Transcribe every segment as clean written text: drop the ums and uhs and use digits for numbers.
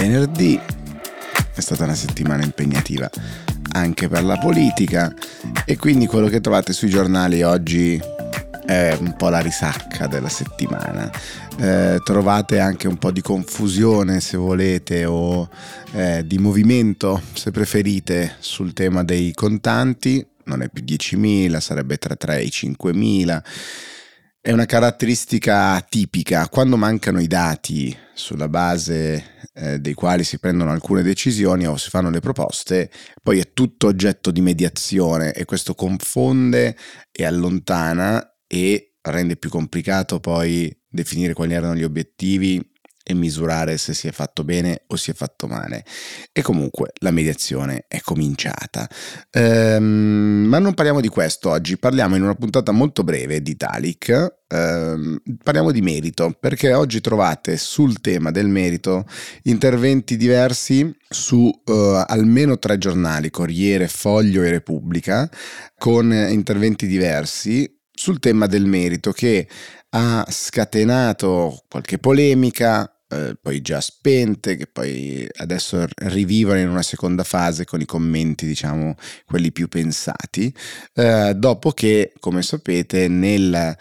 venerdì. È stata una settimana impegnativa anche per la politica, e quindi quello che trovate sui giornali oggi è un po' la risacca della settimana. Trovate anche un po' di confusione, se volete, o di movimento, se preferite, sul tema dei contanti. Non è più 10.000, sarebbe tra 3 e 5.000. È una caratteristica tipica: quando mancano i dati sulla base dei quali si prendono alcune decisioni o si fanno le proposte, poi è tutto oggetto di mediazione, e questo confonde e allontana e rende più complicato poi definire quali erano gli obiettivi e misurare se si è fatto bene o si è fatto male. E comunque la mediazione è cominciata. Ma non parliamo di questo oggi, parliamo in una puntata molto breve di Talic, parliamo di merito, perché oggi trovate sul tema del merito interventi diversi su almeno tre giornali, Corriere, Foglio e Repubblica, con interventi diversi sul tema del merito, che ha scatenato qualche polemica, poi già spente, che poi adesso rivivono in una seconda fase con i commenti, diciamo, quelli più pensati, dopo che, come sapete, nel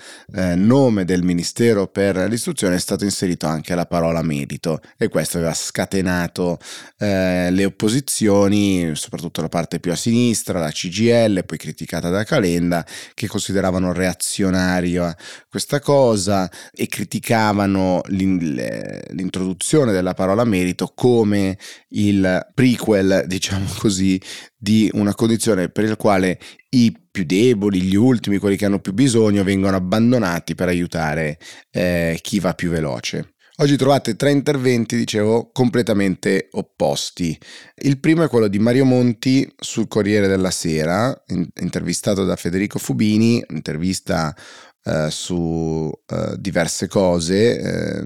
nome del Ministero per l'Istruzione è stato inserito anche la parola merito, e questo aveva scatenato le opposizioni, soprattutto la parte più a sinistra, la CGIL, poi criticata da Calenda, che consideravano reazionaria questa cosa e criticavano l'introduzione della parola merito come il prequel, diciamo così, di una condizione per la quale i più deboli, gli ultimi, quelli che hanno più bisogno, vengono abbandonati per aiutare chi va più veloce. Oggi trovate tre interventi, dicevo, completamente opposti. Il primo è quello di Mario Monti sul Corriere della Sera, intervistato da Federico Fubini, intervista su diverse cose,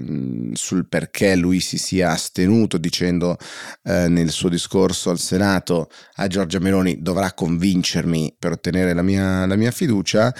sul perché lui si sia astenuto, dicendo nel suo discorso al Senato a Giorgia Meloni: dovrà convincermi per ottenere la mia fiducia.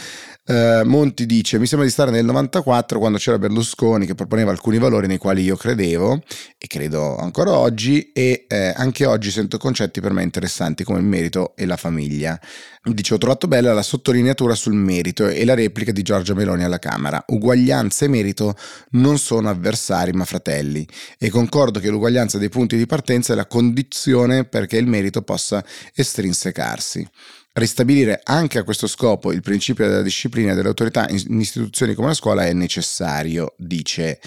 Monti dice: mi sembra di stare nel 94, quando c'era Berlusconi che proponeva alcuni valori nei quali io credevo e credo ancora oggi, e anche oggi sento concetti per me interessanti come il merito e la famiglia. Dice: ho trovato bella la sottolineatura sul merito e la replica di Giorgia Meloni alla Camera: uguaglianza e merito non sono avversari ma fratelli, e concordo che l'uguaglianza dei punti di partenza è la condizione perché il merito possa estrinsecarsi. Ristabilire anche a questo scopo il principio della disciplina delle autorità in istituzioni come la scuola è necessario, dice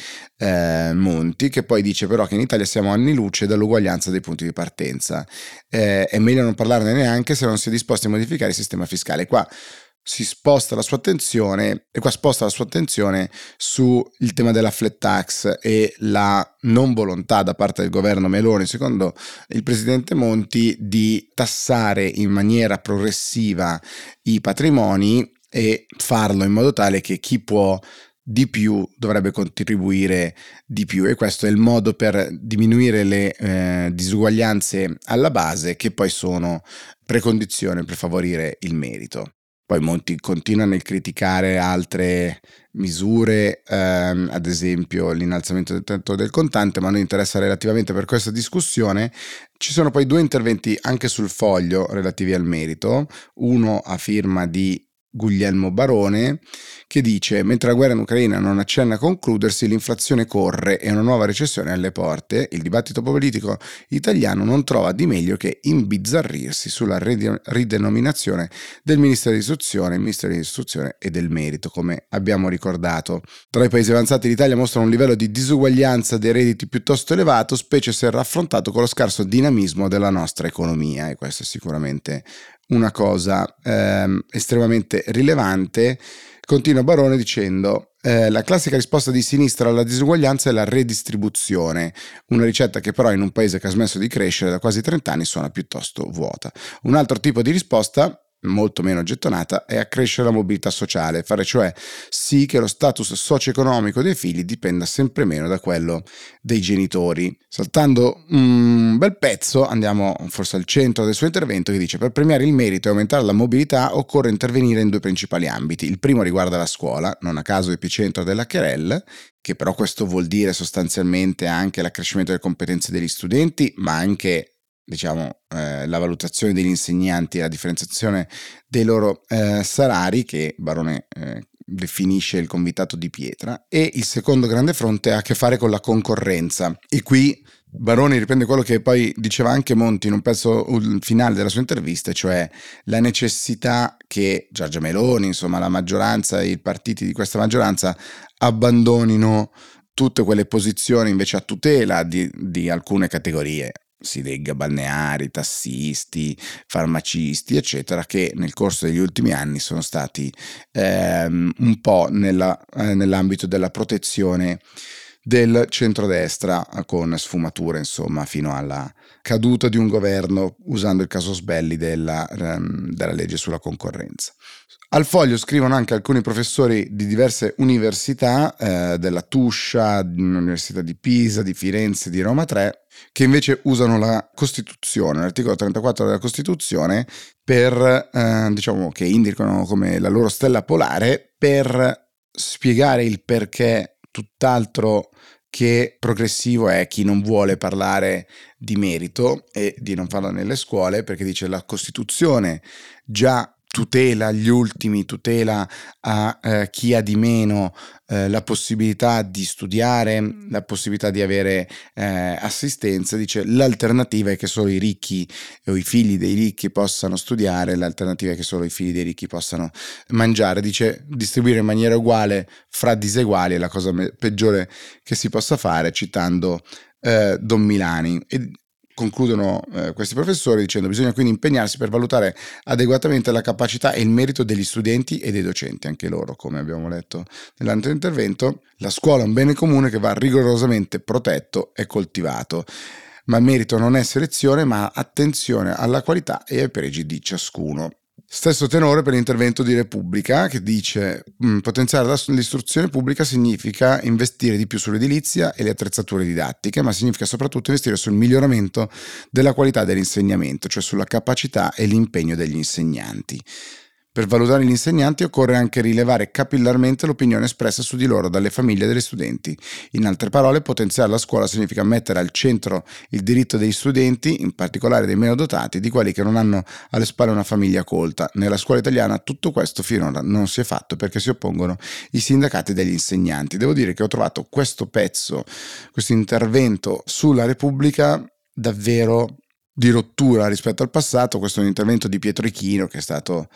Monti, che poi dice però che in Italia siamo anni luce dall'uguaglianza dei punti di partenza. È meglio non parlarne neanche se non si è disposti a modificare il sistema fiscale. Qua sposta la sua attenzione sul tema della flat tax e la non volontà da parte del governo Meloni, secondo il presidente Monti, di tassare in maniera progressiva i patrimoni e farlo in modo tale che chi può di più dovrebbe contribuire di più, e questo è il modo per diminuire le disuguaglianze alla base, che poi sono precondizione per favorire il merito. Poi Monti continua nel criticare altre misure, ad esempio l'innalzamento del tetto del contante, ma non interessa relativamente per questa discussione. Ci sono poi due interventi anche sul Foglio relativi al merito, uno a firma di Guglielmo Barone, che dice: mentre la guerra in Ucraina non accenna a concludersi, l'inflazione corre e una nuova recessione è alle porte. Il dibattito politico italiano non trova di meglio che imbizzarrirsi sulla ridenominazione del Ministero dell'Istruzione e del merito, come abbiamo ricordato. Tra i paesi avanzati l'Italia mostra un livello di disuguaglianza dei redditi piuttosto elevato, specie se raffrontato con lo scarso dinamismo della nostra economia, e questo è sicuramente una cosa estremamente rilevante. Continua Barone dicendo: la classica risposta di sinistra alla disuguaglianza è la redistribuzione, una ricetta che però in un paese che ha smesso di crescere da quasi 30 anni suona piuttosto vuota. Un altro tipo di risposta molto meno gettonata, è accrescere la mobilità sociale, fare cioè sì che lo status socio-economico dei figli dipenda sempre meno da quello dei genitori. Saltando un bel pezzo andiamo forse al centro del suo intervento, che dice: per premiare il merito e aumentare la mobilità occorre intervenire in due principali ambiti. Il primo riguarda la scuola, non a caso epicentro della querella, che però questo vuol dire sostanzialmente anche l'accrescimento delle competenze degli studenti, ma anche la valutazione degli insegnanti, la differenziazione dei loro salari, che Barone definisce il convitato di pietra. E il secondo grande fronte ha a che fare con la concorrenza, e qui Barone riprende quello che poi diceva anche Monti in un pezzo finale della sua intervista, cioè la necessità che Giorgia Meloni, insomma la maggioranza e i partiti di questa maggioranza, abbandonino tutte quelle posizioni invece a tutela di alcune categorie, si legga balneari, tassisti, farmacisti, eccetera, che nel corso degli ultimi anni sono stati un po' nell'ambito della protezione del centrodestra, con sfumature insomma fino alla caduta di un governo, usando il caso Sbelli della legge sulla concorrenza. Al Foglio scrivono anche alcuni professori di diverse università, della Tuscia, dell'Università di Pisa, di Firenze, di Roma 3, che invece usano la Costituzione, l'articolo 34 della Costituzione, per che indicano come la loro stella polare, per spiegare il perché tutt'altro che progressivo è chi non vuole parlare di merito e di non farlo nelle scuole, perché dice la Costituzione già tutela gli ultimi, tutela a chi ha di meno la possibilità di studiare, la possibilità di avere assistenza. Dice l'alternativa è che solo i ricchi o i figli dei ricchi possano studiare, l'alternativa è che solo i figli dei ricchi possano mangiare. Dice distribuire in maniera uguale fra diseguali è la cosa peggiore che si possa fare, citando Don Milani. E concludono questi professori dicendo: bisogna quindi impegnarsi per valutare adeguatamente la capacità e il merito degli studenti e dei docenti, anche loro, come abbiamo letto nell'altro intervento. La scuola è un bene comune che va rigorosamente protetto e coltivato, ma il merito non è selezione, ma attenzione alla qualità e ai pregi di ciascuno. Stesso tenore per l'intervento di Repubblica, che dice: potenziare l'istruzione pubblica significa investire di più sull'edilizia e le attrezzature didattiche, ma significa soprattutto investire sul miglioramento della qualità dell'insegnamento, cioè sulla capacità e l'impegno degli insegnanti. Per valutare gli insegnanti occorre anche rilevare capillarmente l'opinione espressa su di loro dalle famiglie degli studenti. In altre parole, potenziare la scuola significa mettere al centro il diritto degli studenti, in particolare dei meno dotati, di quelli che non hanno alle spalle una famiglia colta. Nella scuola italiana tutto questo finora non si è fatto, perché si oppongono i sindacati degli insegnanti. Devo dire che ho trovato questo pezzo, questo intervento sulla Repubblica, davvero di rottura rispetto al passato. Questo è un intervento di Pietro Ichino, che è stato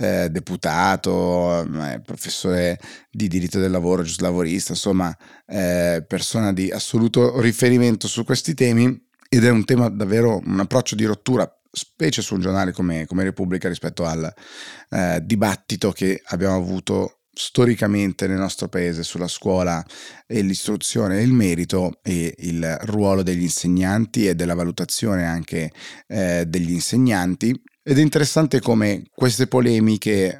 deputato, professore di diritto del lavoro, giuslavorista, insomma persona di assoluto riferimento su questi temi, ed è un tema davvero, un approccio di rottura, specie su un giornale come Repubblica, rispetto al dibattito che abbiamo avuto storicamente nel nostro paese sulla scuola e l'istruzione e il merito e il ruolo degli insegnanti e della valutazione anche degli insegnanti. Ed è interessante come queste polemiche,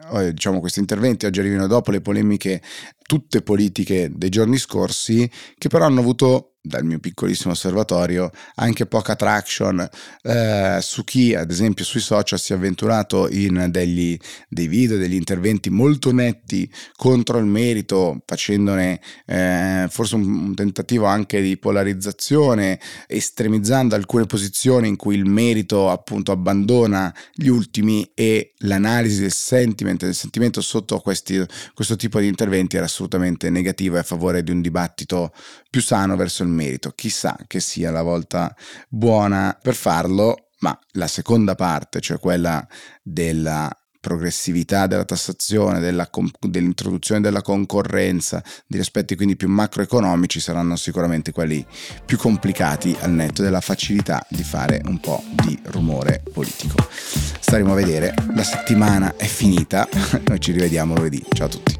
questi interventi oggi arrivino dopo le polemiche tutte politiche dei giorni scorsi, che però hanno avuto, dal mio piccolissimo osservatorio, anche poca traction su chi ad esempio sui social si è avventurato in dei video, degli interventi molto netti contro il merito, facendone forse un tentativo anche di polarizzazione, estremizzando alcune posizioni in cui il merito appunto abbandona gli ultimi, e l'analisi del sentimento sotto questo tipo di interventi era assolutamente negativa, e a favore di un dibattito più sano verso il merito. Chissà che sia la volta buona per farlo, ma la seconda parte, cioè quella della progressività della tassazione, dell'introduzione della concorrenza, degli aspetti quindi più macroeconomici, saranno sicuramente quelli più complicati, al netto della facilità di fare un po' di rumore politico. Staremo a vedere. La settimana è finita, noi ci rivediamo lunedì. Ciao a tutti.